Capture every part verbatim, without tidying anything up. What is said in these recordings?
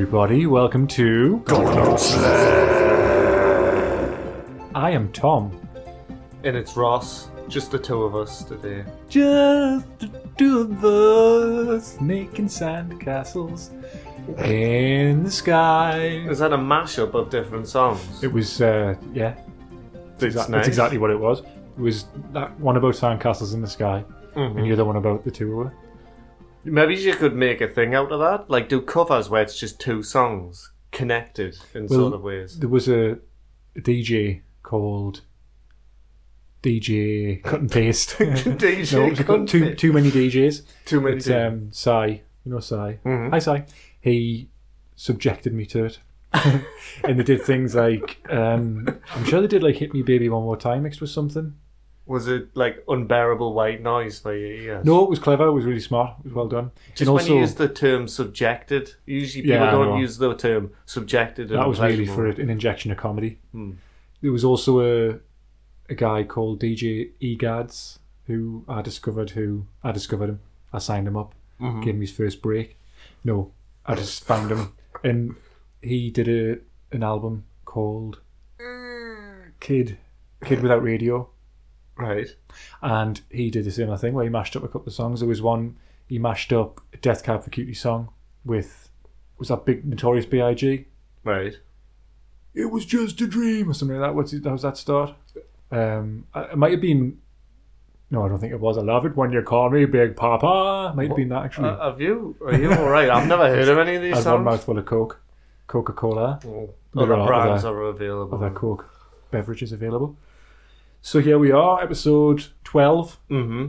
everybody. Welcome to I am Tom. And it's Ross. Just the two of us today. Just the two of us making sandcastles in the sky. Is that a mashup of different songs? It was, uh, yeah. That's exactly, nice. That's exactly what it was. It was that one about sandcastles in the sky, mm-hmm. and the other one about the two of us. Maybe you could make a thing out of that, like do covers where it's just two songs connected in well, sort of ways. There was a D J called D J Cut and Paste. D J no, Cut and Paste. Too many D Js. Too many. But, um, Si, you know Si. Mm-hmm. Hi Si. He subjected me to it, and they did things like um, I'm sure they did like "Hit Me Baby One More Time" mixed with something. Was it like unbearable white noise for your ears? No, it was clever. It was really smart. It was well done. Just and when also, you use the term subjected, usually people yeah, don't use the term subjected. And that was really for an injection of comedy. Hmm. There was also a a guy called D J Egads who I discovered. Who I discovered him. I signed him up. Mm-hmm. Gave him his first break. No, I just found him, and he did a an album called Kid Kid Without Radio. Right. And he did the similar thing where he mashed up a couple of songs. There was one, he mashed up a Death Cab for Cutie song with, was that big Notorious B I G? Right. It was just a dream or something like that. What's it, how's that start? Um, It might have been, no, I don't think it was. I love it when you call me Big Papa. Might have been that actually. Uh, have you, are you all right? I've never heard of any of these songs. I had one mouthful of Coke, Coca-Cola. Oh, other brands are, other, are available. Other Coke beverages available. So here we are, episode twelve. Mm-hmm.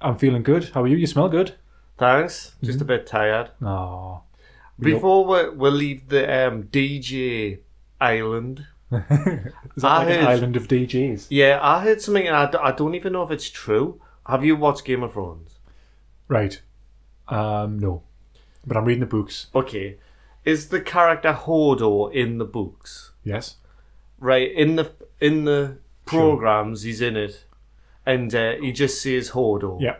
I'm feeling good. How are you? You smell good. Thanks. Just mm-hmm. a bit tired. Oh. Before we we'll leave the um, D J island. Is that I like heard, an island of D Js? Yeah, I heard something, and I, d- I don't even know if it's true. Have you watched Game of Thrones? Right. Um, no. But I'm reading the books. Okay. Is the character Hodor in the books? Yes. Right. In the... In the programs he's in it, and uh, he just says Hodor. Yeah.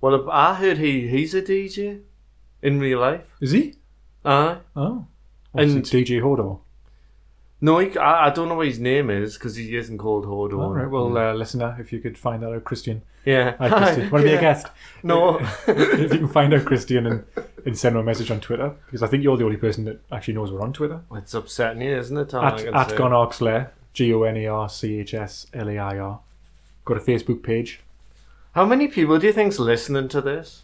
Well, I heard he he's a D J in real life. Is he? Aye. Oh. And it's D J Hodor. No, he, I, I don't know what his name is because he isn't called Hodor. All right. Well, uh, listener, if you could find out, Christian. Yeah. Hi, Christian. Want to yeah. be a guest? No. If you can find out, Christian, and, and send him a message on Twitter, because I think you're the only person that actually knows we're on Twitter. It's upsetting you, isn't it, Tom? At, at Gonorchslair. G O N E R C H S L A I R. Got a Facebook page. How many people do you think's listening to this?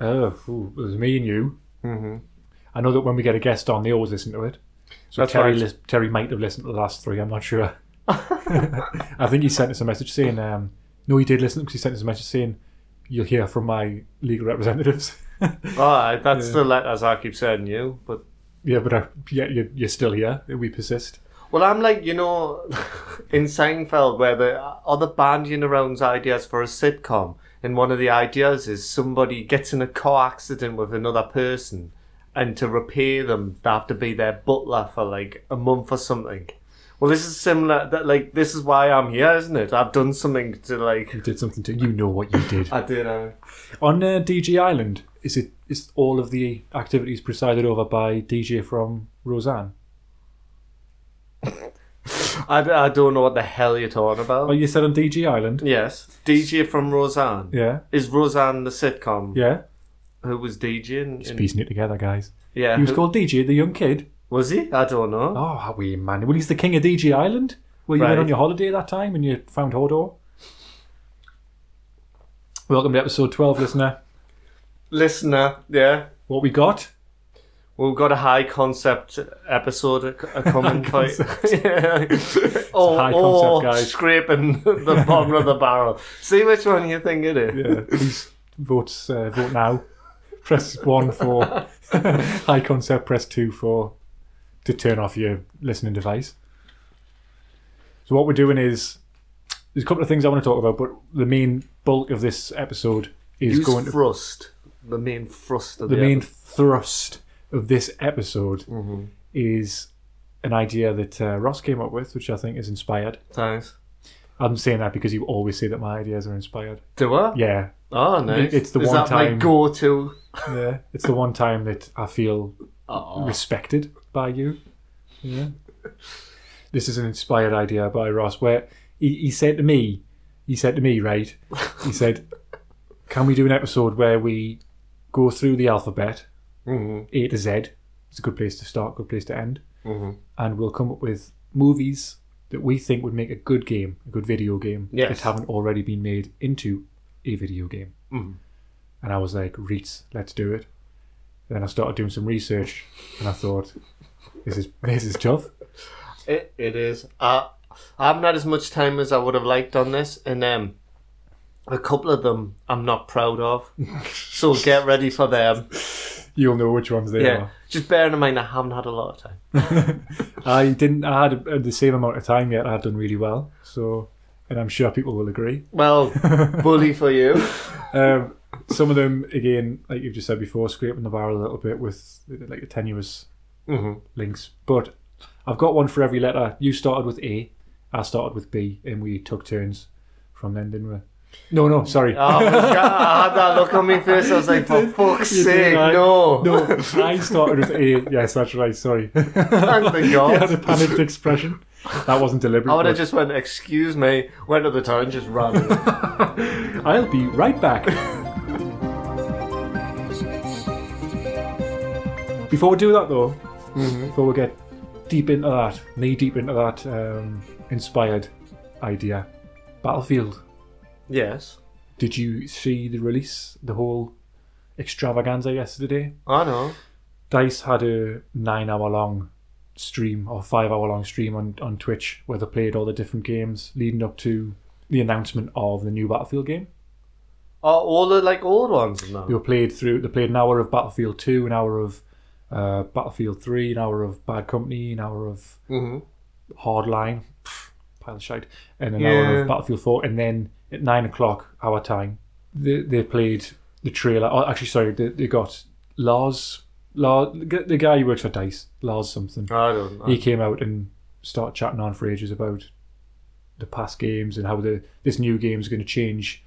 Oh, ooh, it was me and you. Mm-hmm. I know that when we get a guest on, they always listen to it. So That's Terry, li- Terry might have listened to the last three. I'm not sure. I think he sent us a message saying, um, "No, he did listen because he sent us a message saying you'll hear from my legal representatives." Alright, oh, that's yeah. the letters I keep sending you, but yeah, but I, yeah, you're, you're still here. We persist. Well, I'm like, you know, in Seinfeld, where the other banding around ideas for a sitcom, and one of the ideas is somebody gets in a car accident with another person, and to repair them, they have to be their butler for like a month or something. Well, this is similar. That like this is why I'm here, isn't it? I've done something to like. You did something to. You know what you did. I did. Uh... On uh, D J Island, is it? Is all of the activities presided over by D J from Roseanne? I, I don't know what the hell you're talking about. Oh, you said on D J Island? Yes. D J from Roseanne. Yeah. Is Roseanne the sitcom? Yeah. Who was DJing? He's in... piecing it together, guys. Yeah. He was who... called D J, the young kid. Was he? I don't know. Oh, how wee man. Well, he's the king of D J Island. Well, you right. went on your holiday that time and you found Hodor. Welcome to episode twelve, listener. Listener, yeah. What we got? We've got a high concept episode a, a coming for yeah. or, high concept, or scraping the bottom of the barrel. See which one you think it is. Yeah, please vote, uh, vote now. Press one for high concept, press two for to turn off your listening device. So what we're doing is, there's a couple of things I want to talk about, but the main bulk of this episode is Use going thrust. To... The main thrust of the The main episode. thrust. of this episode mm-hmm. is an idea that uh, Ross came up with, which I think is inspired. Thanks. I'm saying that because you always say that my ideas are inspired. Do I? Yeah. Oh, nice. It's the is one that time, my go-to? Yeah. It's the one time that I feel Aww. Respected by you. Yeah. This is an inspired idea by Ross, where he, he said to me, he said to me, right? He said, can we do an episode where we go through the alphabet, mm-hmm. A to Z? It's a good place to start, good place to end. Mm-hmm. And we'll come up with movies that we think would make a good game, a good video game, yes. that haven't already been made into a video game. Mm-hmm. And I was like, Reets, let's do it. And then I started doing some research, and I thought, this is this is tough. It, it is. Uh, I haven't had as much time as I would have liked on this, and um, a couple of them I'm not proud of, so get ready for them. You'll know which ones they yeah. are. Just bearing in mind, I haven't had a lot of time. I didn't. I had a, the same amount of time, yet I've done really well. So, and I'm sure people will agree. Well, bully for you. Um, some of them, again, like you've just said before, scraping the barrel a little bit with like the tenuous mm-hmm. links. But I've got one for every letter. You started with A, I started with B, and we took turns from then, didn't we? No, no, sorry. Oh, I had that look on my face. I was like, for fuck's sake, right. no. No, I started with A. Yes, that's right, sorry. Thank the God. You had a panicked expression. That wasn't deliberate. I would have just went, excuse me, went to the town, just ran away. I'll be right back. Before we do that, though, mm-hmm. before we get deep into that, knee deep into that um, inspired idea, Battlefield. Yes. Did you see the release, the whole extravaganza yesterday? I know. DICE had a nine-hour-long stream or five-hour-long stream on, on Twitch where they played all the different games leading up to the announcement of the new Battlefield game. Oh, all the like old ones now. They were played through. They played an hour of Battlefield two, an hour of uh, Battlefield three, an hour of Bad Company, an hour of mm-hmm. Hardline, pff, pile of shite, and an yeah. hour of Battlefield four, and then. At nine o'clock our time, they they played the trailer. Oh, actually, sorry, they, they got Lars, Lars, the guy who works for DICE, Lars something. I don't know. He came out and started chatting on for ages about the past games and how the this new game is going to change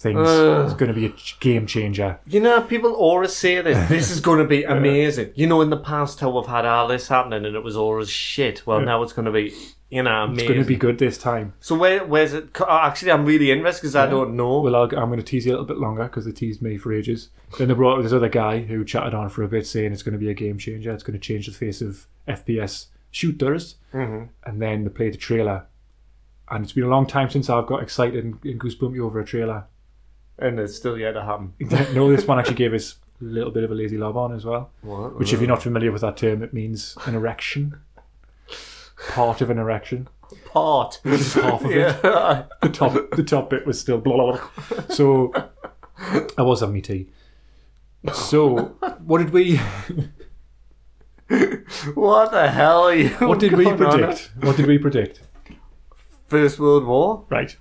things. Uh, it's going to be a game changer. You know, people always say this. This is going to be amazing. You know, in the past how we've had all this happening and it was always shit. Well, yeah. now it's going to be. You know, amazing. It's going to be good this time. So where, where's it? Actually, I'm really interested because yeah. I don't know. Well, I'll, I'm going to tease you a little bit longer because they teased me for ages. Then they brought up this other guy who chatted on for a bit saying it's going to be a game changer. It's going to change the face of F P S shooters. Mm-hmm. And then they played the trailer. And it's been a long time since I've got excited and, and goosebumpy over a trailer. And it's still yet to happen. No, this one actually gave us a little bit of a lazy lob on as well. What? Which, if you're not familiar with that term, it means an erection. Part of an erection. Part. Half of yeah. it. The top the top bit was still blah, blah, blah. So I was having my tea. So what did we What the hell are you? What did we predict? On? What did we predict? First World War? Right.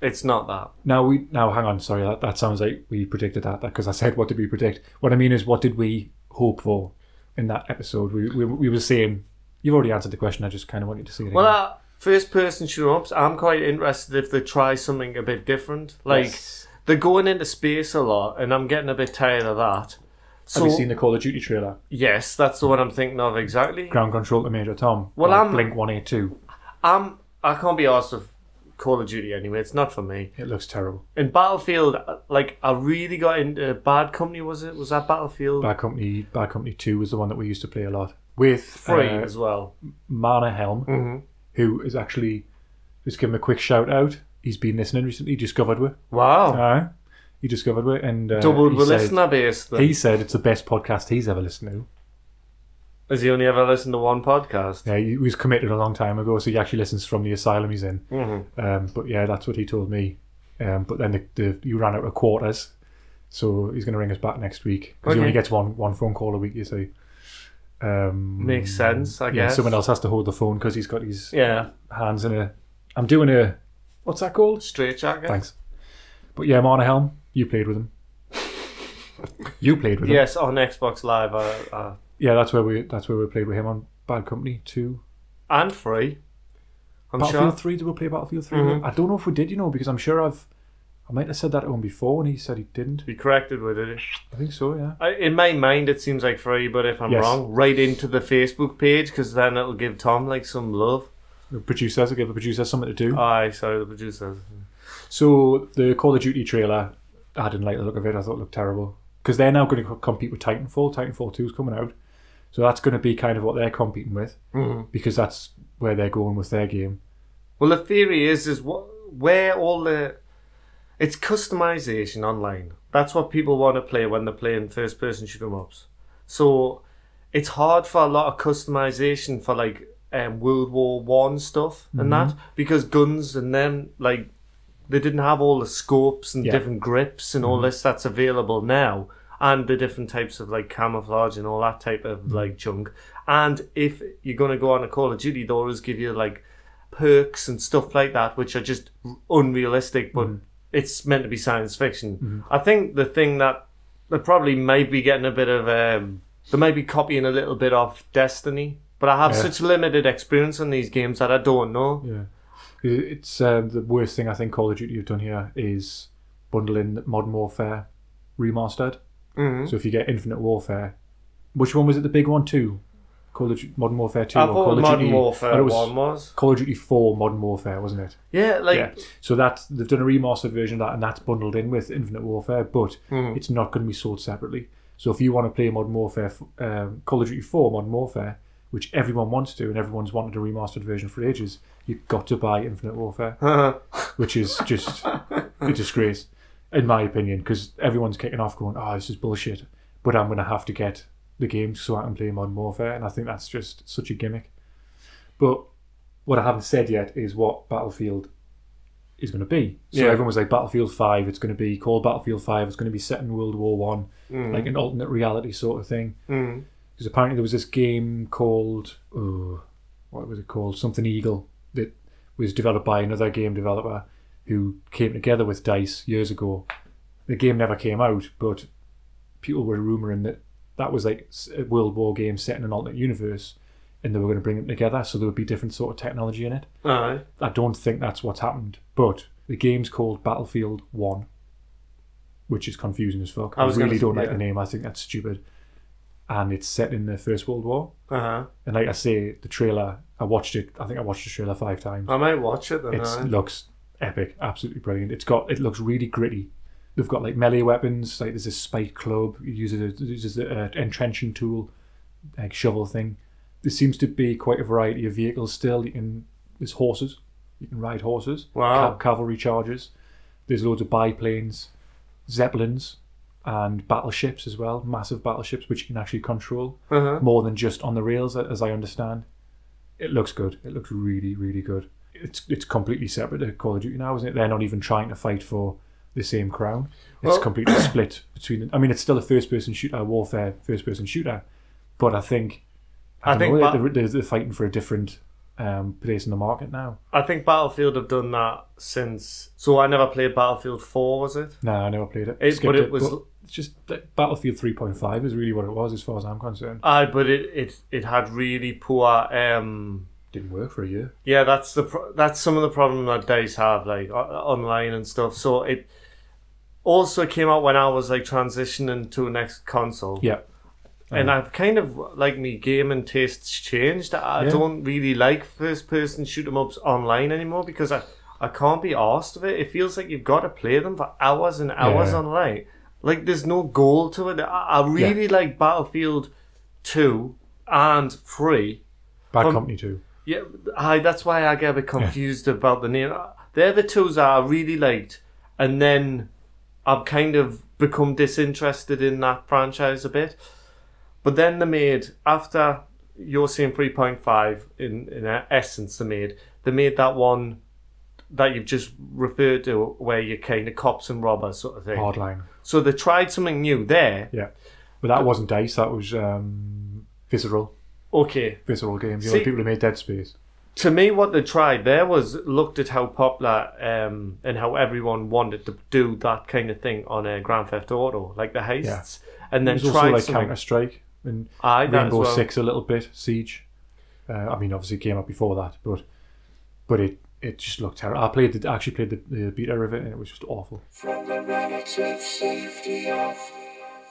It's not that. Now we now hang on, sorry, that, that sounds like we predicted that because I said what did we predict. What I mean is what did we hope for in that episode? We we, we were saying You've already answered the question. I just kind of want you to see it well, again. Well, uh, first-person shoot-ups, I'm quite interested if they try something a bit different. Like, yes. they're going into space a lot, and I'm getting a bit tired of that. So, have you seen the Call of Duty trailer? Yes, that's the one I'm thinking of, exactly. Ground Control to Major Tom. Well, I'm... Blink one eighty-two. I'm... I can't be arsed with Call of Duty anyway. It's not for me. It looks terrible. In Battlefield, like, I really got into... Bad Company, was it? Was that Battlefield? Bad Company, Bad Company two was the one that we used to play a lot. With Free uh, as well, Marnehelm, mm-hmm. who is actually just give him a quick shout out. He's been listening recently. He discovered we. Wow. Uh, he discovered we and uh, doubled the listener base. Then. He said it's the best podcast he's ever listened to. Has he only ever listened to one podcast? Yeah, he was committed a long time ago, so he actually listens from the asylum he's in. Mm-hmm. Um, but yeah, that's what he told me. Um, but then the, the you ran out of quarters, so he's going to ring us back next week because okay. he only gets one one phone call a week. You see. Um, Makes sense, I yeah, guess. Someone else has to hold the phone because he's got his yeah. hands in a... I'm doing a... What's that called? Straitjacket. Thanks. But yeah, Marnehelm, you played with him. you played with him. Yes, on Xbox Live. I, I... Yeah, that's where we That's where we played with him on Bad Company two. And three. I'm Battlefield sure. three, did we play Battlefield three? Mm-hmm. I don't know if we did, you know, because I'm sure I've I might have said that to him before, and he said he didn't. He corrected with it. I think so, yeah. I, in my mind, it seems like free, but if I'm yes. wrong, write into the Facebook page, because then it'll give Tom like some love. The producers, it'll give the producers something to do. Aye, sorry, the producers. So the Call of Duty trailer, I didn't like the look of it. I thought it looked terrible. Because they're now going to compete with Titanfall. Titanfall two is coming out. So that's going to be kind of what they're competing with, mm-hmm. because that's where they're going with their game. Well, the theory is, is what, where all the... It's customization online. That's what people want to play when they're playing first-person shoot-em-ups. So it's hard for a lot of customization for, like, um, World War One stuff and mm-hmm. that, because guns and them, like, they didn't have all the scopes and yeah. different grips and mm-hmm. all this that's available now. And the different types of, like, camouflage and all that type of, mm-hmm. like, junk. And if you're going to go on a Call of Duty, they always give you, like, perks and stuff like that, which are just unrealistic, but mm-hmm. it's meant to be science fiction. Mm-hmm. I think the thing that they probably may be getting a bit of... Um, they may be copying a little bit of Destiny, but I have yeah. such limited experience in these games that I don't know. Yeah, it's um, the worst thing I think Call of Duty have done here is bundling Modern Warfare Remastered. Mm-hmm. So if you get Infinite Warfare, which one was it? The big one too, Call of Duty, Modern Warfare Two. I or Call of Modern Duty, Warfare it was One was Call of Duty Four, Modern Warfare, wasn't it? Yeah, like yeah. So that's they've done a remastered version of that, and that's bundled in with Infinite Warfare, but mm-hmm. it's not going to be sold separately. So if you want to play Modern Warfare, um, Call of Duty Four, Modern Warfare, which everyone wants to, and everyone's wanted a remastered version for ages, you've got to buy Infinite Warfare, which is just a disgrace. In my opinion, because everyone's kicking off going, oh, this is bullshit, but I'm going to have to get the game so I can play Modern Warfare, and I think that's just such a gimmick. But what I haven't said yet is what Battlefield is going to be. So yeah. everyone was like, Battlefield five, it's going to be called Battlefield five, it's going to be set in World War One, mm. like an alternate reality sort of thing. Mm. Because apparently there was this game called, oh, what was it called? Something Eagle, that was developed by another game developer, who came together with DICE years ago. The game never came out, but people were rumouring that that was like a World War game set in an alternate universe, and they were going to bring them together, so there would be different sort of technology in it. Aye. I don't think that's what's happened, but the game's called Battlefield one, which is confusing as fuck. I, was I really don't like yeah. the name. I think that's stupid. And it's set in the First World War. Uh-huh. And like I say, the trailer, I watched it, I think I watched the trailer five times. I might watch it then. It looks... epic, absolutely brilliant. It's got it looks really gritty. They've got like melee weapons. Like there's this spike club. It uses a, uses an entrenching tool, like shovel thing. There seems to be quite a variety of vehicles still. You can there's horses. You can ride horses. Wow. Cav- cavalry chargers. There's loads of biplanes, zeppelins, and battleships as well. Massive battleships which you can actually control uh-huh. more than just on the rails, as I understand. It looks good. It looks really, really good. It's it's completely separate to Call of Duty now, isn't it? They're not even trying to fight for the same crown. It's well, completely split between them. I mean, it's still a first-person shooter, warfare first-person shooter, but I think I, I think know, ba- they're, they're, they're fighting for a different um, place in the market now. I think Battlefield have done that since... So I never played Battlefield four, was it? No, I never played it. it but it, it was... But it's just like, Battlefield three point five is really what it was, as far as I'm concerned. Aye, but it, it, it had really poor... Um, Didn't work for a year. Yeah, that's the pro- that's some of the problem that DICE have, like o- online and stuff. So it also came out when I was like transitioning to the next console. Yeah, uh-huh. And I've kind of like my gaming tastes changed. I yeah. don't really like first person shoot 'em ups online anymore because I, I can't be arsed of it. It feels like you've got to play them for hours and hours yeah. online. Like there's no goal to it. I, I really yeah. like Battlefield two and three. Bad um, Company two. Yeah, I, that's why I get a bit confused yeah. about the name. They're the twos that I really liked, and then I've kind of become disinterested in that franchise a bit. But then they made, after you're seeing three point five, in, in essence they made, they made that one that you've just referred to, where you're kind of cops and robbers sort of thing. Hardline. So they tried something new there. Yeah, but that but, wasn't DICE, that was um, Visceral. Okay. Visceral games. You know, the people who made Dead Space. To me, what they tried there was looked at how popular um, and how everyone wanted to do that kind of thing on a Grand Theft Auto, like the heists. Yeah. And then it was tried also like something. Counter-Strike and Aye, Rainbow well. Six a little bit, Siege. Uh, I mean, obviously it came out before that, but but it, it just looked terrible. I played the, actually played the, the beta of it, and it was just awful. From the relative safety of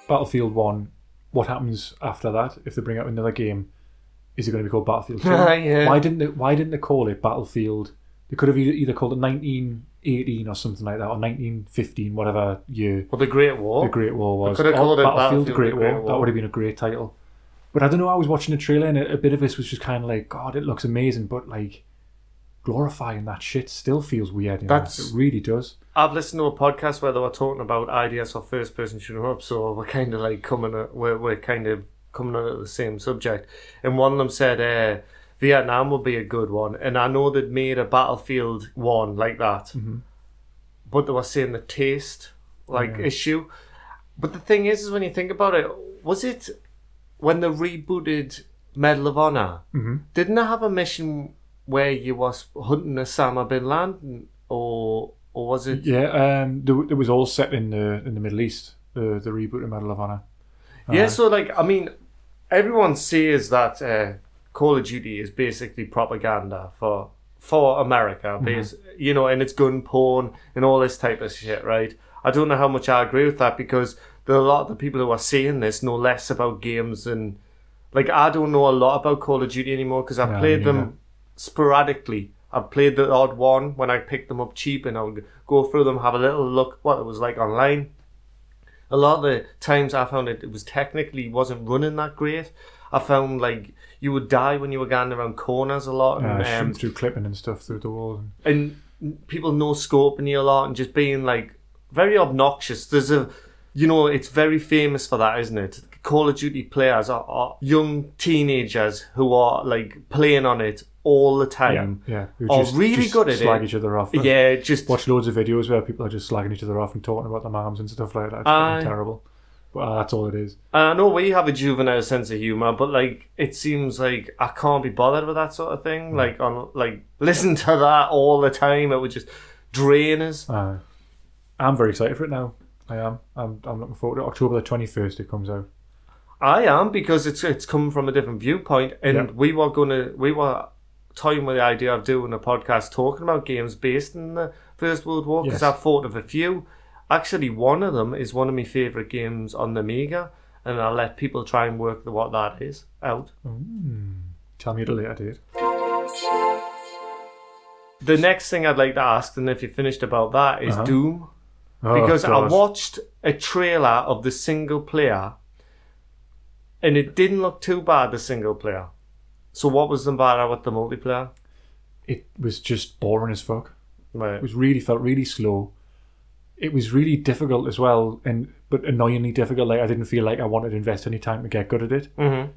Battlefield one, what happens after that if they bring out another game? Is it going to be called Battlefield two? Yeah. Why didn't they, Why didn't they call it Battlefield? They could have either called it nineteen eighteen or something like that, or nineteen fifteen, whatever year. Well, the Great War. The Great War was. They could have called it Battlefield, Battlefield the Great, Great War. War. That would have been a great title. But I don't know. I was watching the trailer, and a, a bit of this was just kind of like, God, it looks amazing, but like glorifying that shit still feels weird. You know? That's, it really does. I've listened to a podcast where they were talking about I D S or first person shooting up, so we're kind of like coming. At, we're we're kind of. coming on at the same subject, and one of them said uh, Vietnam would be a good one, and I know they'd made a Battlefield one like that, mm-hmm. but they were saying the taste like yeah. issue. But the thing is, is when you think about it, was it when they rebooted Medal of Honor, mm-hmm. didn't they have a mission where you was hunting Osama bin Laden, or or was it yeah um, it was all set in the in the Middle East, the, the reboot of Medal of Honor. Yeah, so like, I mean, everyone says that uh, Call of Duty is basically propaganda for for America, because, mm-hmm. you know, and it's gun porn and all this type of shit, right? I don't know how much I agree with that, because there are a lot of the people who are saying this know less about games than, like, I don't know a lot about Call of Duty anymore, because I've no, played yeah. them sporadically. I've played the odd one when I picked them up cheap, and I'll go through them, have a little look what it was like online. A lot of the times I found it, it was technically wasn't running that great. I found like you would die when you were going around corners a lot, and yeah, um, through clipping and stuff through the walls, and, and people no scoping you a lot, and just being like very obnoxious. There's a, you know, it's very famous for that, isn't it? Call of Duty players are, are young teenagers who are like playing on it all the time. Yeah, yeah. Are just, really just good at it. Slag each other off. Yeah, just watch loads of videos where people are just slagging each other off and talking about their moms and stuff like that. It's uh, terrible. But uh, that's all it is. I know we have a juvenile sense of humor, but like it seems like I can't be bothered with that sort of thing. Mm. Like on like listen to that all the time. It would just drain us. Uh, I'm very excited for it now. I am. I'm. I'm looking forward to it. October the twenty first. It comes out. I am, because it's it's come from a different viewpoint, and yep. we were gonna we were. toying with the idea of doing a podcast talking about games based in the First World War, because yes. I've thought of a few. Actually, one of them is one of my favourite games on the Amiga, and I'll let people try and work what that is out. Mm. Tell me at a later date. The next thing I'd like to ask, and if you finished about that, is uh-huh. Doom. Oh, because gosh. I watched a trailer of the single player, and it didn't look too bad, the single player. So what was the matter with the multiplayer? It was just boring as fuck. Right. It was really felt really slow. It was really difficult as well, and but annoyingly difficult. Like I didn't feel like I wanted to invest any time to get good at it. Mm-hmm.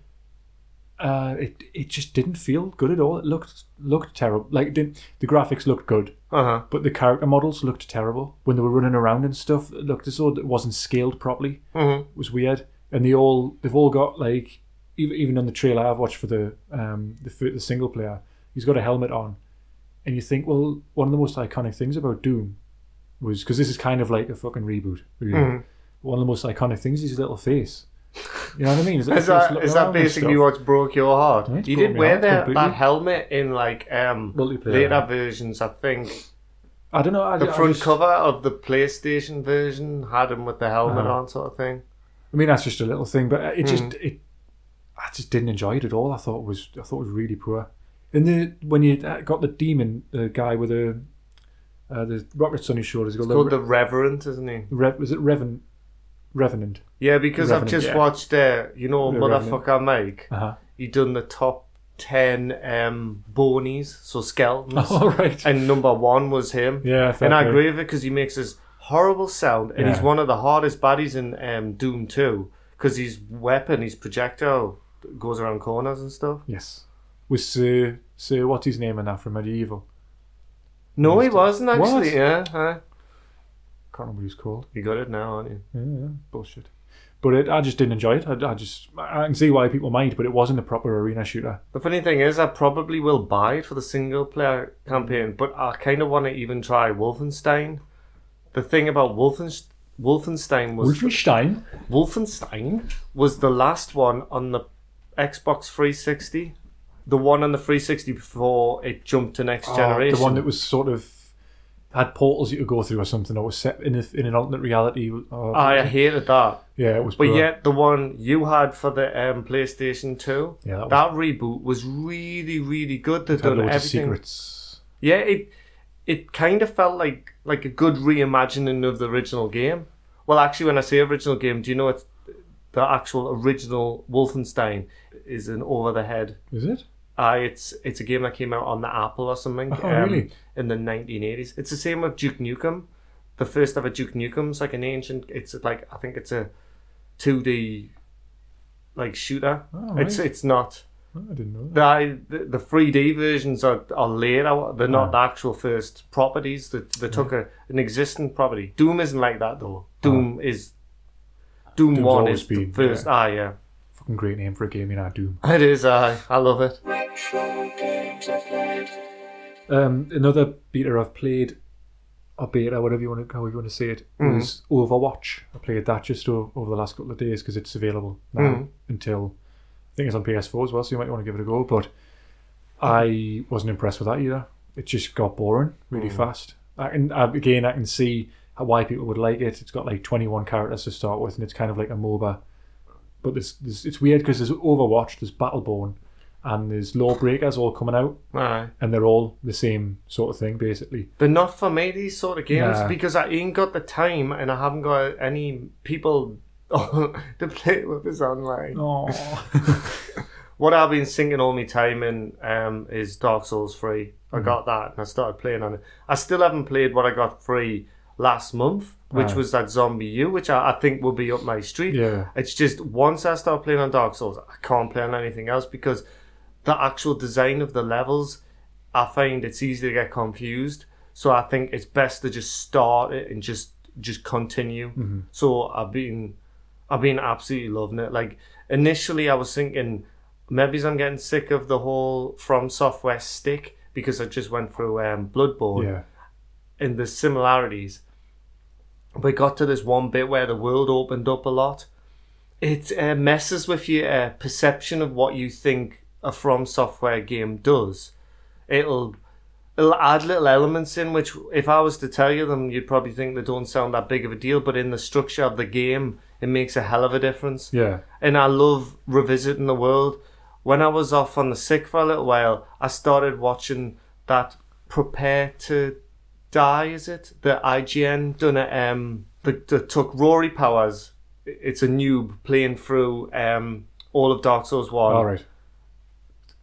Uh, it it just didn't feel good at all. It looked looked terrible. Like it didn't, the graphics looked good, uh-huh. but the character models looked terrible when they were running around and stuff. It looked as though it wasn't scaled properly. Mm-hmm. It was weird, and they all they've all got like. Even on the trailer I've watched for the um the, the single player, he's got a helmet on, and you think, well, one of the most iconic things about Doom was, because this is kind of like a fucking reboot, really. Mm. One of the most iconic things is his little face. You know what I mean? Is that, is that, is that basically what broke your heart? Yeah, you did wear that, that helmet in like um later yeah. versions, I think. I don't know. I, the front I just, cover of the PlayStation version had him with the helmet uh, on, sort of thing. I mean, that's just a little thing, but it just mm. it. I just didn't enjoy it at all. I thought it was I thought it was really poor. And the when you got the demon, the guy with the uh, the rockets on his shoulders, it's called the Reverend, isn't he? Rev, was it Reven, Revenant? Yeah, because Revenant, I've just yeah. watched uh, you know the motherfucker Revenant. Mike. Uh-huh. He done the top ten um, bonies, so skeletons. Oh, right. And number one was him. Yeah, I and I agree with it because he makes this horrible sound, and yeah. he's one of the hardest baddies in um, Doom two, because his weapon, his projectile. Goes around corners and stuff. Yes. Was Sir, Sir what's his name in that from Medieval? No, he wasn't actually. What? Yeah. Huh? Can't remember what he's called. You got it now, aren't you? Yeah, yeah. Bullshit. But it, I just didn't enjoy it. I, I just I can see why people mind, but it wasn't a proper arena shooter. The funny thing is, I probably will buy it for the single player campaign, but I kind of want to even try Wolfenstein. The thing about Wolfenstein. Wolfenstein was Wolfenstein. Wolfenstein was the last one on the Xbox three sixty, the one on the three sixty before it jumped to next oh, generation. The one that was sort of had portals you could go through or something, or was set in a, in an alternate reality. Or I, I hated that. Yeah, it was. But brilliant. Yet the one you had for the um, PlayStation two, yeah, that, that reboot was really, really good. They done everything. Secrets. Yeah, it it kind of felt like like a good reimagining of the original game. Well, actually, when I say original game, do you know it's the actual original Wolfenstein is an over the head? Is it? Uh, it's it's a game that came out on the Apple or something. Oh, um, really? In the nineteen eighties. It's the same with Duke Nukem. The first ever Duke Nukem's like an ancient. It's like I think it's a two D like shooter. Oh, it's right. It's not. Oh, I didn't know that. The the three D versions are, are later. They're not oh. the actual first properties. They they took yeah. a, an existing property. Doom isn't like that though. Doom oh. is. Doom Doom's One is been, the first. Yeah. Ah, yeah. Fucking great name for a game, you know, Doom. It is. I I love it. Um, another beta I've played, or beta, whatever you want to, however you want to say it, mm-hmm. is Overwatch. I played that just over, over the last couple of days because it's available now mm-hmm. until I think it's on P S four as well. So you might want to give it a go. But I wasn't impressed with that either. It just got boring really mm-hmm. fast. I can I, again, I can see why people would like it. It's got like twenty-one characters to start with, and it's kind of like a MOBA. But this, this it's weird because there's Overwatch, there's Battleborn, and there's Lawbreakers all coming out, aye. And they're all the same sort of thing, basically. They're not for me, these sort of games, nah. because I ain't got the time and I haven't got any people to play it with us online. What I've been sinking all my time in um, is Dark Souls three. I mm. got that and I started playing on it. I still haven't played what I got free last month, which right. was that Zombie U, which I, I think will be up my street. Yeah. It's just once I start playing on Dark Souls, I can't play on anything else because the actual design of the levels, I find it's easy to get confused. So I think it's best to just start it and just just continue. Mm-hmm. So I've been I've been absolutely loving it. Like initially, I was thinking maybe I'm getting sick of the whole From Software stick because I just went through um, Bloodborne. Yeah. And the similarities. We got to this one bit where the world opened up a lot. It uh, messes with your uh, perception of what you think a From Software game does. It'll it'll add little elements in which, if I was to tell you them, you'd probably think they don't sound that big of a deal. But in the structure of the game, it makes a hell of a difference. Yeah. And I love revisiting the world. When I was off on the sick for a little while, I started watching that Prepare to Die, is it? The I G N done it, um, that took Rory Powers, it's a noob, playing through um, all of Dark Souls one. All right.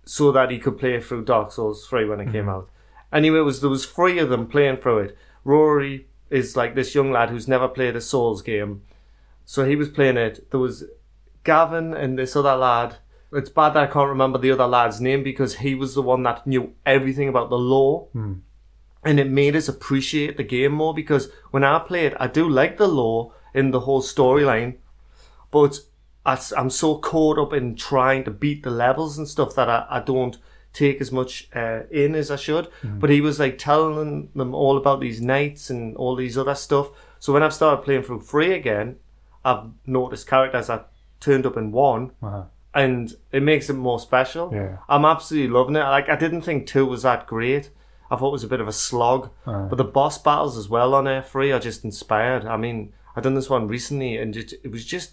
So that he could play through Dark Souls three when it mm-hmm. came out. Anyway, it was there was three of them playing through it. Rory is like this young lad who's never played a Souls game. So he was playing it. There was Gavin and this other lad. It's bad that I can't remember the other lad's name because he was the one that knew everything about the lore. Mm. And it made us appreciate the game more because when I play it, I do like the lore and the whole storyline, but I, I'm so caught up in trying to beat the levels and stuff that I, I don't take as much uh, in as I should. Mm. But he was like telling them all about these knights and all these other stuff. So when I've started playing through three again, I've noticed characters that turned up in one. Uh-huh. And it makes it more special. Yeah. I'm absolutely loving it. Like I didn't think two was that great. I thought it was a bit of a slog. Right. But the boss battles as well on F three are just inspired. I mean, I've done this one recently and it, it was just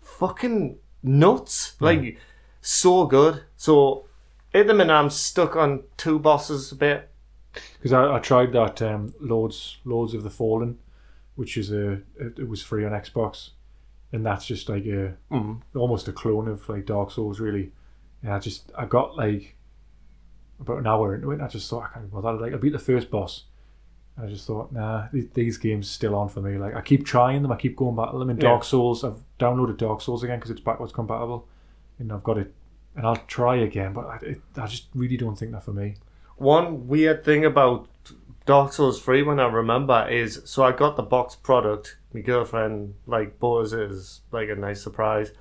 fucking nuts. Yeah. Like, so good. So, at the minute, I'm stuck on two bosses a bit. Because I, I tried that um, Lords, Lords of the Fallen, which is a, it, it was free on Xbox. And that's just like a, mm. almost a clone of like Dark Souls, really. And I just, I got like, about an hour into it, and I just thought I can't be bothered. Like I beat the first boss, and I just thought, nah, th- these games still on for me. Like I keep trying them, I keep going back to them. In yeah. Dark Souls, I've downloaded Dark Souls again because it's backwards compatible, and I've got it, and I'll try again. But I, it, I just really don't think that for me. One weird thing about Dark Souls three, when I remember, is so I got the box product. My girlfriend like bought us it as like a nice surprise.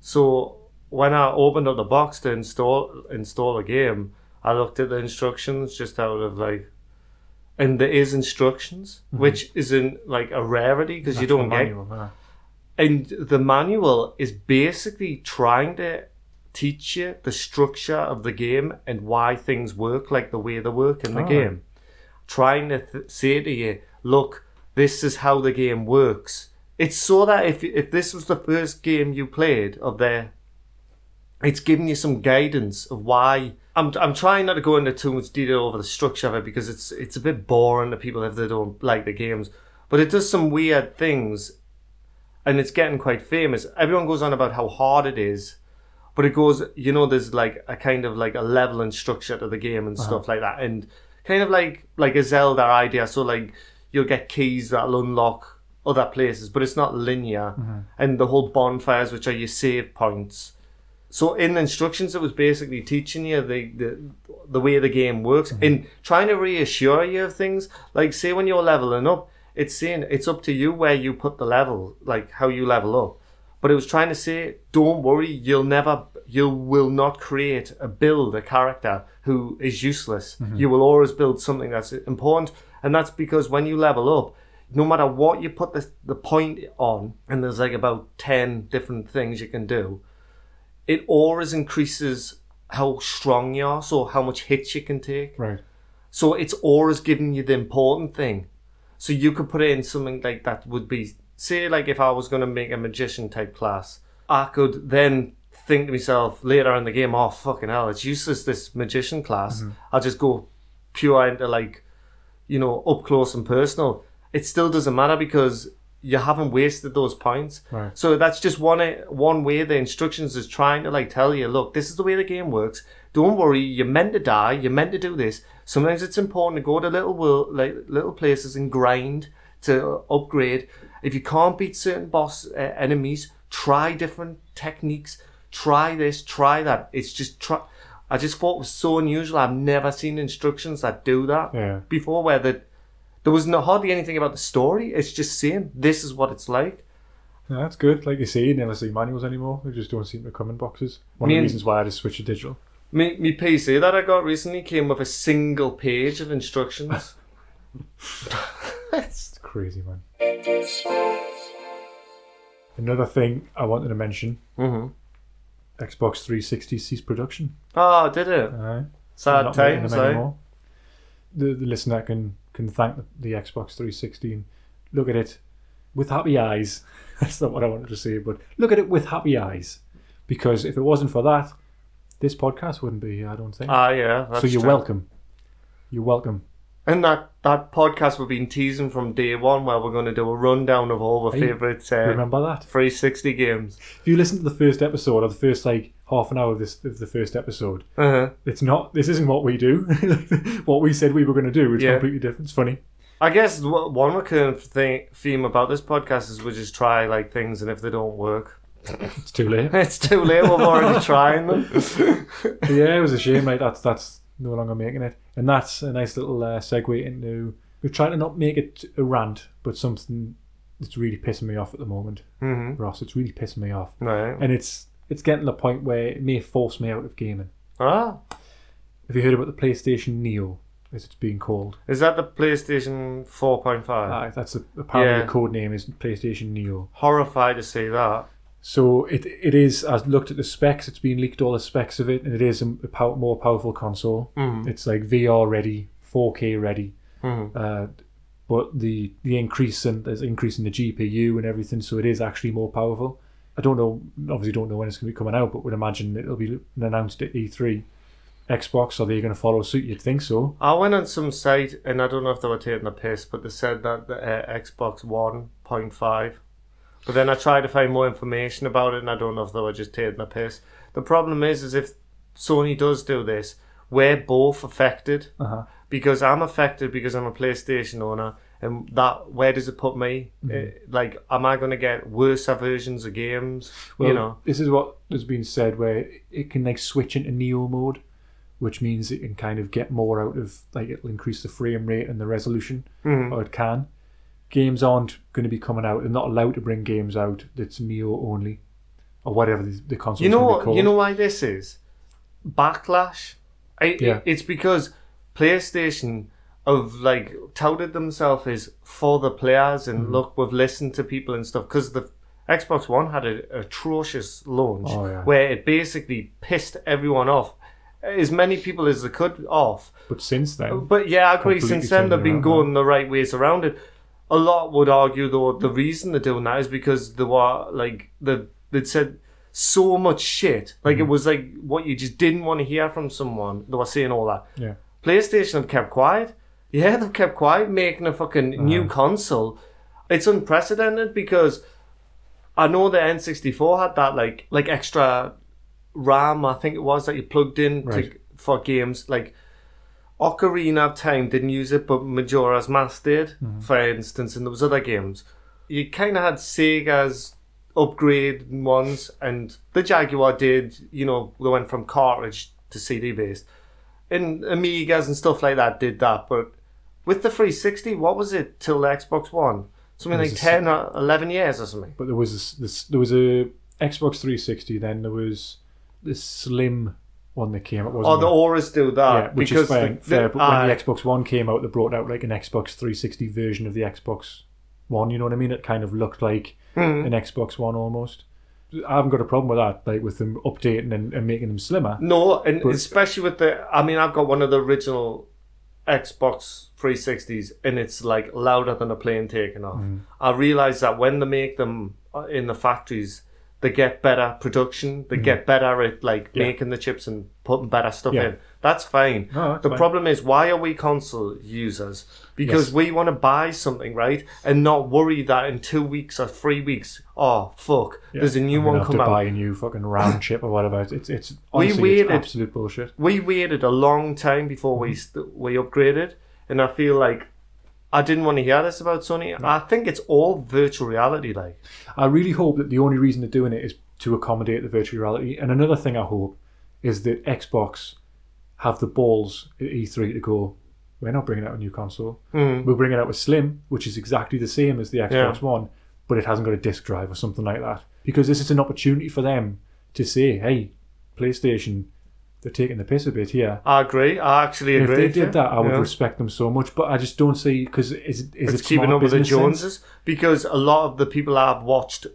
So when I opened up the box to install install a game, I looked at the instructions just out of like, and there is instructions, mm-hmm. which isn't like a rarity because you don't get. Manual, yeah. And the manual is basically trying to teach you the structure of the game and why things work like the way they work in the oh. game. Trying to th- say to you, look, this is how the game works. It's so that if if this was the first game you played of their, it's giving you some guidance of why. I'm I'm trying not to go into too much detail over the structure of it because it's it's a bit boring to people if they don't like the games. But it does some weird things, and it's getting quite famous. Everyone goes on about how hard it is, but it goes, you know, there's like a kind of like a level and structure to the game and uh-huh. stuff like that, and kind of like like a Zelda idea. So like you'll get keys that'll unlock other places, but it's not linear. Mm-hmm. And the whole bonfires, which are your save points. So in the instructions, it was basically teaching you the the, the way the game works mm-hmm. and trying to reassure you of things. Like, say when you're leveling up, it's saying it's up to you where you put the level, like how you level up. But it was trying to say, don't worry, you'll never, you will not create a build, a character who is useless. Mm-hmm. You will always build something that's important. And that's because when you level up, no matter what you put the, the point on, and there's like about ten different things you can do, it always increases how strong you are, so how much hits you can take. Right. So it's always giving you the important thing. So you could put in something like that would be, say like if I was going to make a magician type class, I could then think to myself later in the game, oh, fucking hell, it's useless, this magician class. Mm-hmm. I'll just go pure into like, you know, up close and personal. It still doesn't matter because you haven't wasted those points. Right. So that's just one one way the instructions is trying to like tell you, look, this is the way the game works. Don't worry, you're meant to die. You're meant to do this. Sometimes it's important to go to little world, like little places and grind to upgrade. If you can't beat certain boss uh, enemies, try different techniques. Try this, try that. It's just try. I just thought it was so unusual. I've never seen instructions that do that yeah. before, where the, there was no, hardly anything about the story. It's just saying, this is what it's like. Yeah, that's good. Like you say, you never see manuals anymore. They just don't seem to come in boxes. One me of the reasons why I just switched to digital. Me, me P C that I got recently came with a single page of instructions. It's crazy, man. Another thing I wanted to mention. Mm-hmm. Xbox three sixty ceased production. Oh, did it? Right. Sad times, eh? The, the listener can, can thank the, the Xbox three sixty and look at it with happy eyes. That's not what I wanted to say, but look at it with happy eyes. Because if it wasn't for that, this podcast wouldn't be here, I don't think. Ah, yeah. That's so you're true. welcome. You're welcome. And that, that podcast we've been teasing from day one, where we're going to do a rundown of all our favourite uh, remember that three sixty games. If you listen to the first episode, or the first like half an hour of this of the first episode, uh-huh. it's not. This isn't what we do. What we said we were going to do is yeah. completely different. It's funny. I guess one recurring thing, theme about this podcast is we just try like things, and if they don't work, it's too late. It's too late. We're already trying them. Yeah, it was a shame, mate. That's that's. No longer making it. And that's a nice little uh, segue into... We're trying to not make it a rant, but something that's really pissing me off at the moment. Mm-hmm. Ross, it's really pissing me off. Right. And it's it's getting to the point where it may force me out of gaming. Ah. Have you heard about the PlayStation Neo, as it's being called? Is that the PlayStation four point five? Ah, that's a, apparently yeah. the code name is PlayStation Neo. Horrified to see that. So it it is, I've looked at the specs, it's been leaked all the specs of it, and it is a, a pow- more powerful console. Mm-hmm. It's like V R ready, four K ready, mm-hmm. uh, but the, the increase in, there's increase in the G P U and everything, so it is actually more powerful. I don't know, obviously don't know when it's going to be coming out, but would imagine it'll be announced at E three. Xbox, are they going to follow suit? You'd think so. I went on some site, and I don't know if they were taking the piss, but they said that the uh, Xbox one point five. But then I tried to find more information about it, and I don't know if they were just taking the piss. The problem is, is if Sony does do this, we're both affected. Uh-huh. Because I'm affected because I'm a PlayStation owner, and that, where does it put me? Mm-hmm. Like, am I going to get worse versions of games? Well, you know, this is what has been said, where it can like switch into Neo mode, which means it can kind of get more out of, like, it'll increase the frame rate and the resolution, mm-hmm. or it can. Games aren't going to be coming out. They're not allowed to bring games out that's Neo only, or whatever the, the console's you know, going to be called. You know why this is? Backlash. I, yeah. it, it's because PlayStation have like touted themselves as for the players, and mm-hmm. look, we've listened to people and stuff, because the Xbox One had an atrocious launch oh, yeah. where it basically pissed everyone off. As many people as they could off. But since then. But yeah, I agree. Since then, they've been going that. the right ways around it. A lot would argue, though, the reason they're doing that is because they were, like, they, they'd said so much shit. Like, mm. it was like what you just didn't want to hear from someone. They were saying all that. Yeah. PlayStation have kept quiet. Yeah, they've kept quiet, making a fucking uh. new console. It's unprecedented because I know the N sixty-four had that, like, like extra RAM, I think it was, that you plugged in right. to, for games. Like, Ocarina of Time didn't use it, but Majora's Mask did, mm-hmm. for instance, and there was other games. You kind of had Sega's upgrade ones, and the Jaguar did, you know, they went from cartridge to C D-based. And Amigas and stuff like that did that, but with the three sixty, what was it till the Xbox One? Something like ten or eleven years or something. But there was a, this, there was a Xbox three sixty, then there was the Slim one that came out, wasn't Oh, the Auras do that. Yeah, which is fair, the, the, fair but I, when the Xbox One came out, they brought out like an Xbox three sixty version of the Xbox One, you know what I mean? It kind of looked like mm-hmm. an Xbox One almost. I haven't got a problem with that, like with them updating and, and making them slimmer. No, and but, especially with the... I mean, I've got one of the original Xbox three sixties and it's like louder than a plane taking off. Mm. I realise that when they make them in the factories, they get better production, they mm. get better at like yeah. making the chips and putting better stuff yeah. in. That's fine. No, that's the fine. Problem is, why are we console users? Because yes. we want to buy something, right? And not worry that in two weeks or three weeks, oh fuck, yeah. there's a new I'm one come to out. Buy a new fucking round chip or whatever. It's it's, honestly, we waited, it's absolute bullshit. We waited a long time before mm. we we upgraded, and I feel like I didn't want to hear this about Sony. No. I think it's all virtual reality. Like, I really hope that the only reason they're doing it is to accommodate the virtual reality. And another thing I hope is that Xbox have the balls at E three to go, we're not bringing out a new console. Mm. We're bringing out a Slim, which is exactly the same as the Xbox yeah. One, but it hasn't got a disc drive or something like that. Because this is an opportunity for them to say, hey, PlayStation, they're taking the piss a bit here. I agree. I actually agree. And if they did that, I would yeah. respect them so much. But I just don't see, because is, is it's it keeping up with the Joneses? Sense? Because a lot of the people I've watched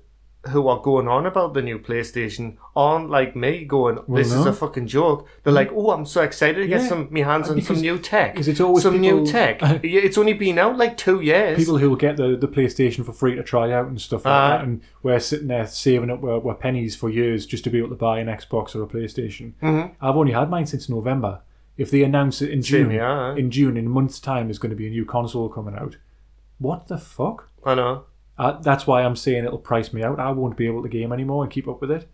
who are going on about the new PlayStation aren't like me going, this well, no. is a fucking joke. They're like, oh, I'm so excited to get yeah. some my hands on some new tech. It's always some people, new tech. Uh, it's only been out like two years. People who will get the, the PlayStation for free to try out and stuff like uh, that. And we're sitting there saving up our, our pennies for years just to be able to buy an Xbox or a PlayStation. Mm-hmm. I've only had mine since November. If they announce it in June, yeah. in June, in a month's time, there's going to be a new console coming out. What the fuck? I know. Uh, that's why I'm saying it'll price me out. I won't be able to game anymore and keep up with it.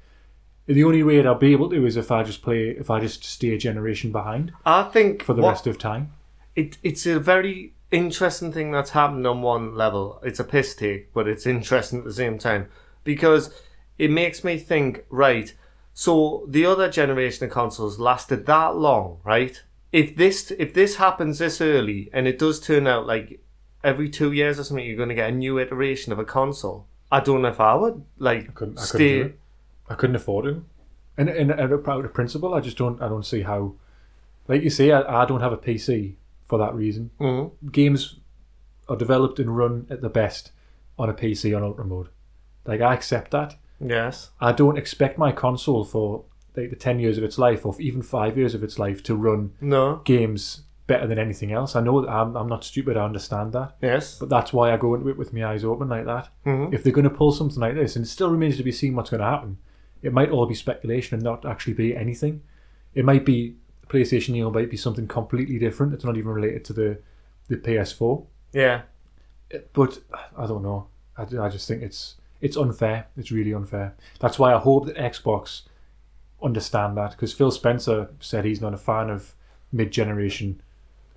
The only way that I'll be able to is if I just play, if I just stay a generation behind. I think for the what, rest of time. It it's a very interesting thing that's happened on one level. It's a piss take, but it's interesting at the same time because it makes me think. Right, so the other generation of consoles lasted that long, right? If this if this happens this early and it does turn out like every two years or something, you're going to get a new iteration of a console. I don't know if I would like I couldn't, I stay. Couldn't I couldn't afford it, and and out of principle, I just don't. I don't see how. Like you say, I, I don't have a P C for that reason. Mm-hmm. Games are developed and run at the best on a P C on ultra mode. Like I accept that. Yes. I don't expect my console for like the ten years of its life, or even five years of its life, to run no. games better than anything else. I know that I'm, I'm not stupid, I understand that. Yes. But that's why I go into it with my eyes open like that. Mm-hmm. If they're going to pull something like this, and it still remains to be seen what's going to happen, it might all be speculation and not actually be anything. It might be, PlayStation Neo might be something completely different. It's not even related to the, the P S four. Yeah. But I don't know. I, I just think it's it's unfair. It's really unfair. That's why I hope that Xbox understand that, because Phil Spencer said he's not a fan of mid-generation.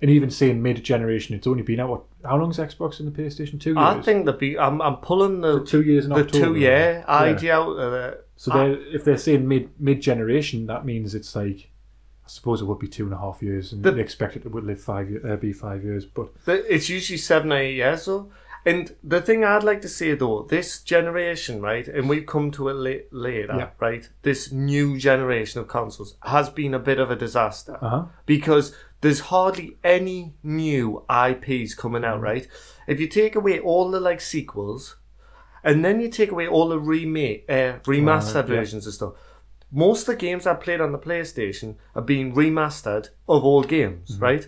And even saying mid-generation, it's only been out, what, how long is Xbox and the PlayStation? Two years? I think that be, I'm, I'm pulling the two years in the two-year idea out of it. So they're, if they're saying mid, mid-generation, that means it's like, I suppose it would be two and a half years, and the, they expect it would live five, uh, be five years. But the, it's usually seven or eight years, though. And the thing I'd like to say, though, this generation, right, and we've come to it late, later, yeah. right, this new generation of consoles has been a bit of a disaster. Uh-huh. Because there's hardly any new I Ps coming out, right? If you take away all the like sequels And then you take away all the remake, uh, remastered uh, yeah. versions and stuff. Most of the games I played on the PlayStation are being remastered of old games, mm-hmm. right?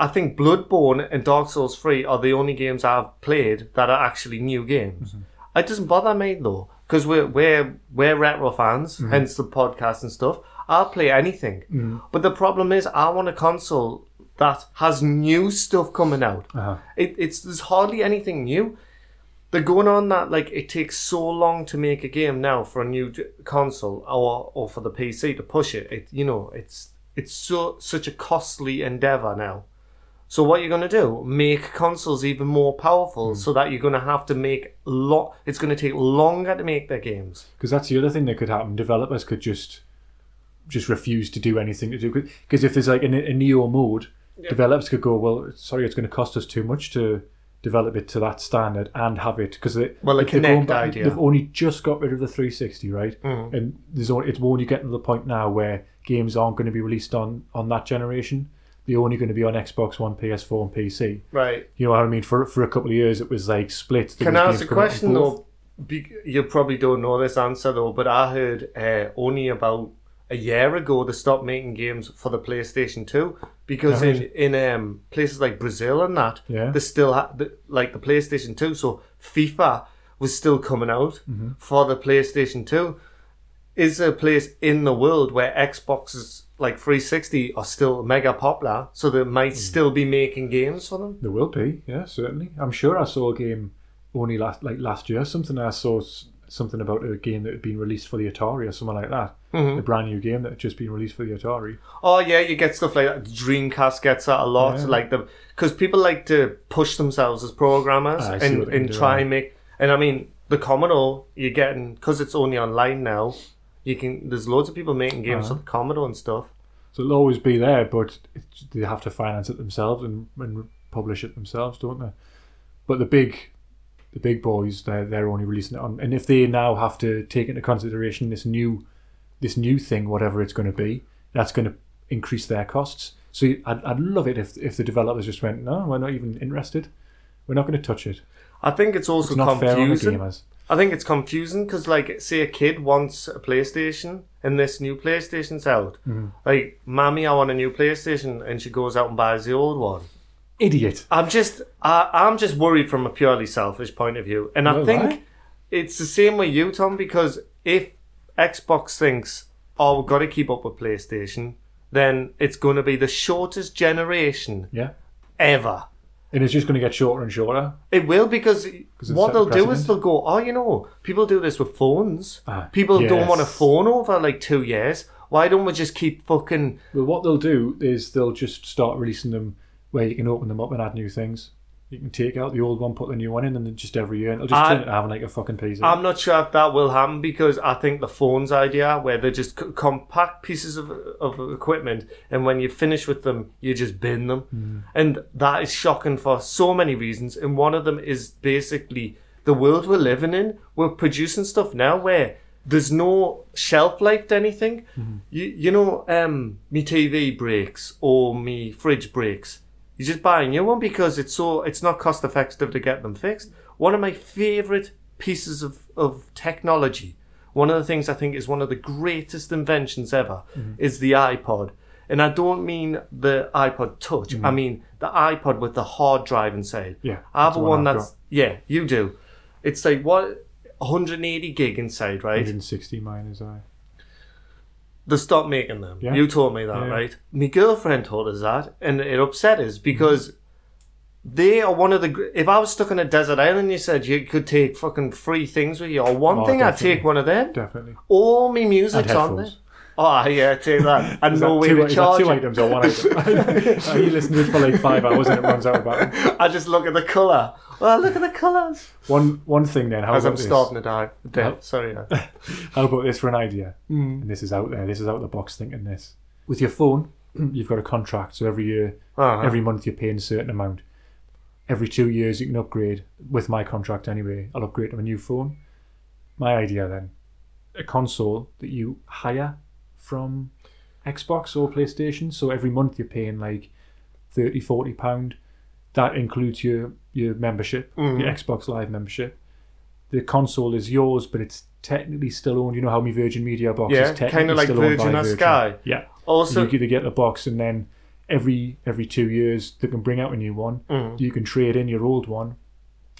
I think Bloodborne and Dark Souls three are the only games I've played that are actually new games. Mm-hmm. It doesn't bother me, though, because we're, we're, we're retro fans, mm-hmm. hence the podcast and stuff. I'll play anything. Mm-hmm. But the problem is I want a console that has new stuff coming out. Uh-huh. It, it's there's hardly anything new. They're going on that, like, it takes so long to make a game now for a new console or or for the P C to push it. It you know, it's it's so such a costly endeavour now. So what you're going to do, make consoles even more powerful mm. so that you're going to have to make a lot... It's going to take longer to make their games. Because that's the other thing that could happen. Developers could just just refuse to do anything to do. Because if there's, like, a, a Neo mode, yeah. developers could go, well, sorry, it's going to cost us too much to... develop it to that standard and have it because they, well, like they've, only, idea. they've only just got rid of the three sixty, right? Mm. And there's only, it's only getting to the point now where games aren't going to be released on, on that generation. They're only going to be on Xbox One, P S four, and P C. Right. You know what I mean? For for a couple of years, it was like split. Can I ask a question though? Be, you probably don't know this answer though, but I heard uh, only about a year ago they stopped making games for the PlayStation two. Because yeah, in, in um, places like Brazil and that, yeah. they still ha- the, like the PlayStation two, so FIFA was still coming out mm-hmm. for the PlayStation two. Is there a place in the world where Xboxes like three sixty are still mega popular, so they might mm. still be making games for them? There will be, yeah, certainly. I'm sure I saw a game only last like last year, something I saw something about a game that had been released for the Atari or something like that. Mm-hmm. A brand new game that had just been released for the Atari. Oh yeah, you get stuff like that. Dreamcast gets that a lot, yeah. like the because people like to push themselves as programmers ah, and, and try and make. And I mean, the Commodore you're getting because it's only online now. You can there's loads of people making games uh-huh. for the Commodore and stuff. So it'll always be there, but it, they have to finance it themselves and, and publish it themselves, don't they? But the big. The big boys, they're they're only releasing it on, and if they now have to take into consideration this new, this new thing, whatever it's going to be, that's going to increase their costs. So I'd I'd love it if if the developers just went, no, we're not even interested, we're not going to touch it. I think it's also it's not confusing. Fair on the gamers. I think it's confusing because, like, say a kid wants a PlayStation and this new PlayStation's out. Mm. Like, mommy, I want a new PlayStation, and she goes out and buys the old one. Idiot. I'm just I, I'm just worried from a purely selfish point of view. And I no, think right? it's the same with you, Tom, because if Xbox thinks, oh, we've got to keep up with PlayStation, then it's going to be the shortest generation yeah. ever. And it's just going to get shorter and shorter. It will, because what they'll do is they'll go, oh, you know, people do this with phones. Ah, people yes. don't want a phone over like two years. Why don't we just keep fucking... Well, what they'll do is they'll just start releasing them where you can open them up and add new things. You can take out the old one, put the new one in, and then just every year, and it'll just I, turn it out like a fucking piece of I'm not sure if that will happen, because I think the phone's idea, where they're just c- compact pieces of of equipment, and when you finish with them, you just bin them. Mm. And that is shocking for so many reasons, and one of them is basically the world we're living in. We're producing stuff now where there's no shelf life to anything. Mm. You, you know, um, me T V breaks, or me fridge breaks. You just buy a new one because it's so it's not cost effective to get them fixed. One of my favourite pieces of, of technology, one of the things I think is one of the greatest inventions ever, mm-hmm. is the iPod. And I don't mean the iPod Touch. Mm-hmm. I mean the iPod with the hard drive inside. Yeah, I have a one that's... Got. Yeah, you do. It's like, what, one hundred eighty gig inside, right? one hundred sixty mine is I. They stopped making them. Yeah. You told me that, yeah. right? My girlfriend told us that, and it upset us because mm. they are one of the... If I was stuck on a desert island, you said you could take fucking three things with you, or one oh, thing, definitely. I'd take one of them. Definitely. All my music's on there. Oh, yeah, take that. And no way to charge it. Two items or one item? uh, you listen to it for like five hours and it runs out of battery. I just look at the colour. Well, look at the colours. One one thing then. How As about I'm this? starting to die. Death. Sorry. No. How about this for an idea? Mm. And this is out there. This is out the box thinking this. With your phone, you've got a contract. So every year, uh-huh. every month you're paying a certain amount. Every two years you can upgrade. With my contract anyway, I'll upgrade to a new phone. My idea then. A console that you hire from Xbox or PlayStation, so every month you're paying like thirty, forty pound. That includes your your membership, mm. your Xbox Live membership, the console is yours, but it's technically still owned. You know how many Virgin Media boxes yeah, technically kind of like still Virgin owned by Virgin. Sky. Yeah. Also, you get a box, and then every every two years they can bring out a new one. Mm. You can trade in your old one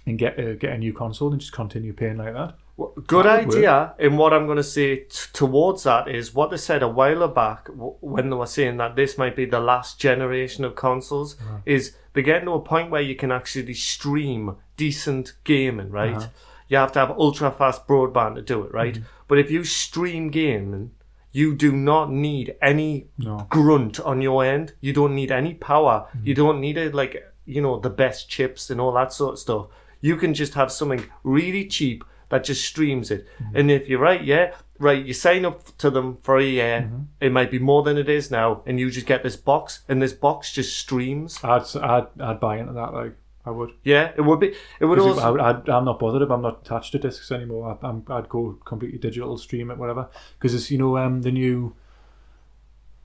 and get a, get a new console and just continue paying like that. Well, good that idea. And what I'm going to say t- towards that is what they said a while back w- when they were saying that this might be the last generation of consoles. Uh-huh. Is they get to a point where you can actually stream decent gaming, right? Uh-huh. You have to have ultra fast broadband to do it, right? Mm-hmm. But if you stream gaming, you do not need any no. grunt on your end. You don't need any power. Mm-hmm. You don't need it, like, you know, the best chips and all that sort of stuff. You can just have something really cheap that just streams it. Mm-hmm. And if you're right, yeah, right, you sign up to them for a year. Mm-hmm. It might be more than it is now. And you just get this box, and this box just streams. I'd, I'd, I'd buy into that, like. I would. Yeah, it would be. It would also. It, I, I, I'm not bothered if I'm not attached to discs anymore. I, I'm, I'd go completely digital, stream it, whatever. Because it's, you know, um, the new,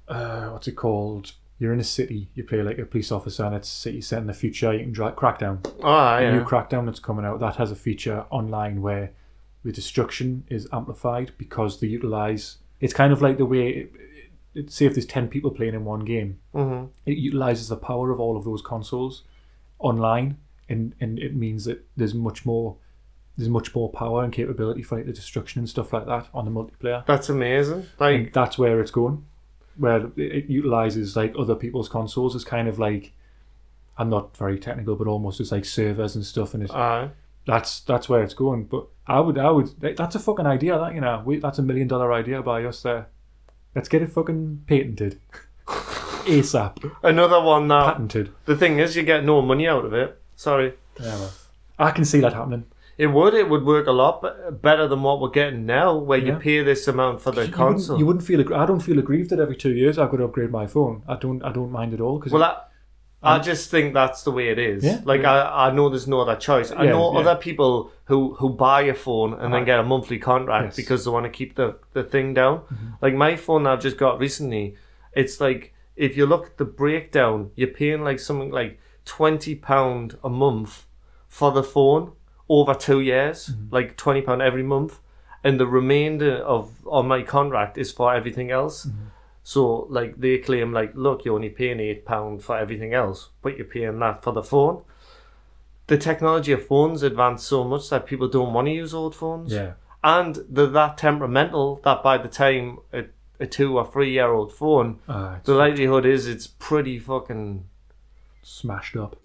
uh, what's it called? You're in a city. You play like a police officer, and it's city set in the future. You can drive Crackdown. Ah, yeah. The new Crackdown that's coming out, that has a feature online where the destruction is amplified because they utilise. It's kind of like the way. It, it, it, say if there's ten people playing in one game, mm-hmm. it utilises the power of all of those consoles online, and, and it means that there's much more there's much more power and capability for like the destruction and stuff like that on the multiplayer. That's amazing. Like, and that's where it's going, where it, it utilizes like other people's consoles. It's kind of like, I'm not very technical, but almost it's like servers and stuff, and it's uh-huh. that's that's where it's going. But I would I would that's a fucking idea, that, you know, we, that's a million dollar idea by us there. Let's get it fucking patented. ASAP. Another one that patented. The thing is, you get no money out of it. Sorry. Yeah, well, I can see that happening. It would. It would work a lot better than what we're getting now, where yeah. you pay this amount for the you console. Wouldn't, you wouldn't feel. Ag- I don't feel aggrieved that every two years I've got to upgrade my phone. I don't. I don't mind at all. Cause well, it, I, I just think that's the way it is. Yeah, like yeah. I, I know there's no other choice. I yeah, know yeah. other people who, who buy a phone and right. then get a monthly contract yes. because they want to keep the the thing down. Mm-hmm. Like my phone I've just got recently, it's like, if you look at the breakdown, you're paying like something like twenty pounds a month for the phone over two years, mm-hmm. like twenty pounds every month. And the remainder of on my contract is for everything else. Mm-hmm. So like they claim like, look, you're only paying eight pounds for everything else, but you're paying that for the phone. The technology of phones advanced so much that people don't want to use old phones. Yeah. And they're that temperamental that by the time it a two or three year old phone, uh, the likelihood is it's pretty fucking smashed up.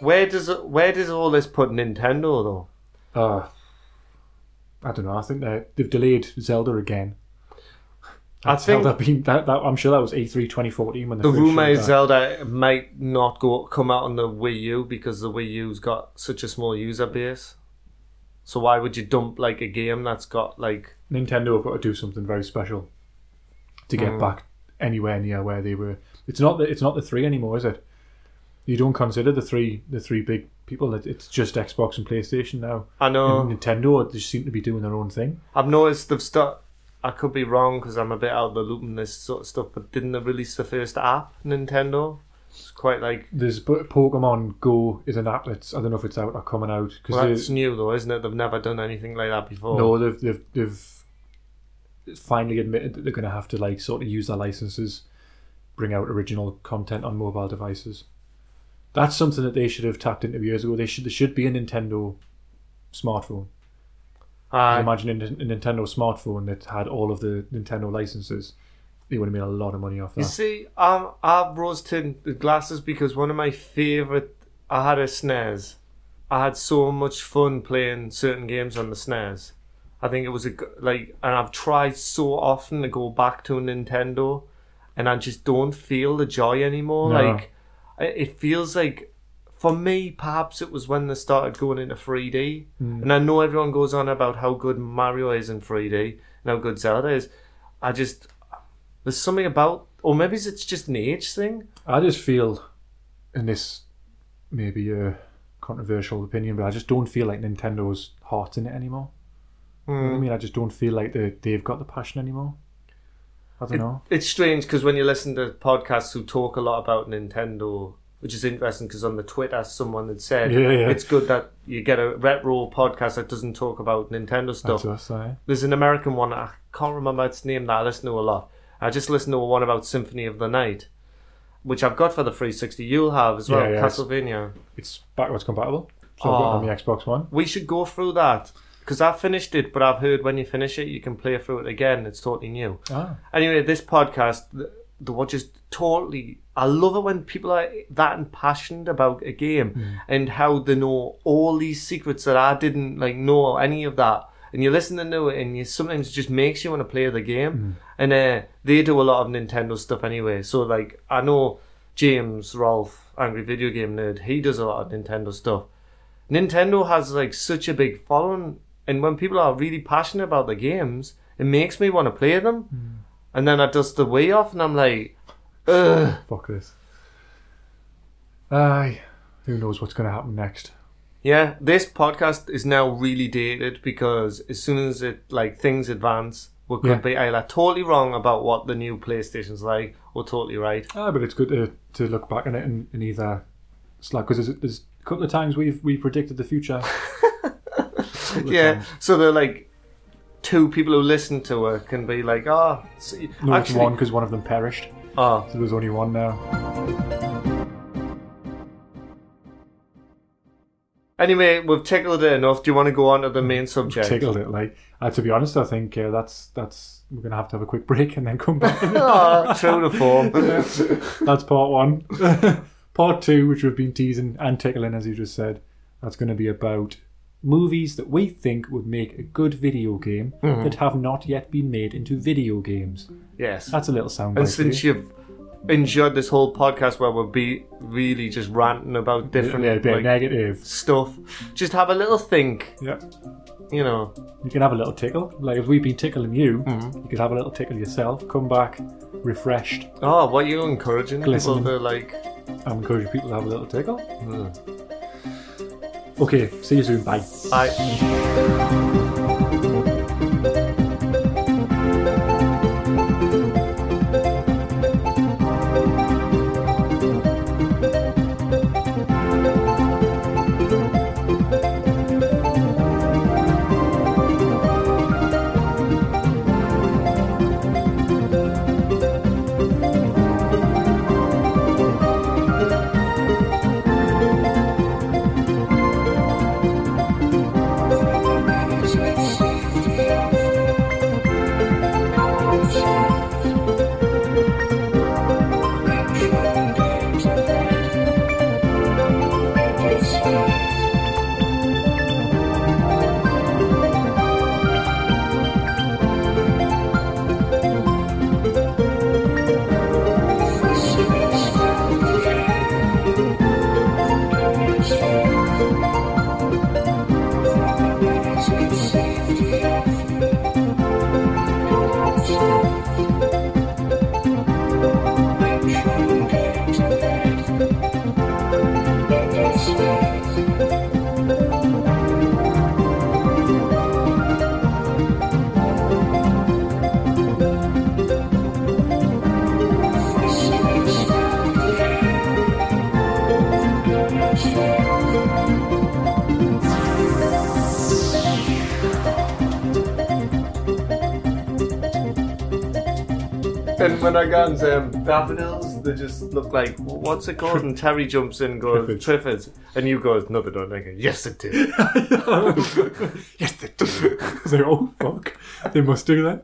Where does it, where does all this put Nintendo though? Uh, I don't know. I think they they've delayed Zelda again. That's I think Zelda being, that, that I'm sure that was E three twenty fourteen when the, the rumor is Zelda might not go come out on the Wii U because the Wii U's got such a small user base. So why would you dump like a game that's got like... Nintendo have got to do something very special to get mm. back anywhere near where they were. It's not the, it's not the three anymore, is it? You don't consider the three the three big people. It's just Xbox and PlayStation now. I know. And Nintendo, they seem to be doing their own thing. I've noticed they've started... I could be wrong because I'm a bit out of the loop in this sort of stuff, but didn't they release the first app, Nintendo? It's quite like... There's Pokemon Go is an app that's... I don't know if it's out or coming out. Cause well, that's new though, isn't it? They've never done anything like that before. No, they've they've, they've finally admitted that they're going to have to like sort of use their licenses, bring out original content on mobile devices. That's something that they should have tapped into years ago. They should, there should be a Nintendo smartphone. Uh, imagine a, a Nintendo smartphone that had all of the Nintendo licenses. They would have made a lot of money off that. You see, um, I have rose-tinted glasses because one of my favourite... I had a S N E S. I had so much fun playing certain games on the S N E S. I think it was a... like, and I've tried so often to go back to a Nintendo and I just don't feel the joy anymore. No. Like, it feels like... For me, perhaps it was when they started going into three D. Mm. And I know everyone goes on about how good Mario is in three D and how good Zelda is. I just... There's something about, or maybe it's just an age thing. I just feel, and this may be a controversial opinion, but I just don't feel like Nintendo's heart in it anymore. Mm. You know what I mean? I just don't feel like they, they've got the passion anymore. I don't it, know. It's strange because when you listen to podcasts who talk a lot about Nintendo, which is interesting because on the Twitter someone had said yeah, yeah. it's good that you get a retro podcast that doesn't talk about Nintendo stuff. That's what I say. There's an American one, I can't remember its name, that I listen to a lot. I just listened to one about Symphony of the Night, which I've got for the three sixty. You'll have as well, yeah, yeah, Castlevania. It's, it's backwards compatible, so oh, I've got it on the Xbox One. We should go through that, because I finished it, but I've heard when you finish it, you can play through it again. It's totally new. Ah. Anyway, this podcast, the, the watch is totally... I love it when people are that impassioned about a game mm. and how they know all these secrets that I didn't like know any of that. And you listen to it, and you sometimes it just makes you want to play the game. Mm. And uh, they do a lot of Nintendo stuff anyway. So, like, I know James Rolfe, Angry Video Game Nerd, he does a lot of Nintendo stuff. Nintendo has, like, such a big following. And when people are really passionate about the games, it makes me want to play them. Mm. And then I dust the Wii off, and I'm like, ugh. Fuck this. Aye. Who knows what's going to happen next? Yeah, this podcast is now really dated because as soon as it like things advance, we could yeah. be either totally wrong about what the new PlayStation's like or totally right. Ah, but it's good to to look back on it and, and either slack, because there's, there's a couple of times we've we predicted the future. Yeah, times. So they're like two people who listen to it can be like, ah, oh, so no, actually, it's one because one of them perished. Ah, oh. So there's only one now. Anyway, we've tickled it enough. Do you want to go on to the main subject? We've tickled it, like uh, to be honest, I think uh, that's that's we're gonna have to have a quick break and then come back. Oh, true to form. That's part one. Part two, which we've been teasing and tickling, as you just said, that's going to be about movies that we think would make a good video game mm-hmm. that have not yet been made into video games. Yes, that's a little soundbite. And since you. you've enjoyed this whole podcast where we'll be really just ranting about different yeah, like, negative stuff, just have a little think. Yeah, you know, you can have a little tickle. Like if we've been tickling you, mm-hmm. you could have a little tickle yourself. Come back refreshed. Oh, what are you encouraging Glistening. people to like? I'm encouraging people to have a little tickle. Mm. Okay, see you soon. Bye. Bye. And when I got um, daffodils, they just look like, what's it called? And Terry jumps in and goes, Triffids. And you goes, no, they don't. And I go, yes, they do. Yes, they do. I was like, oh, fuck. They must do that.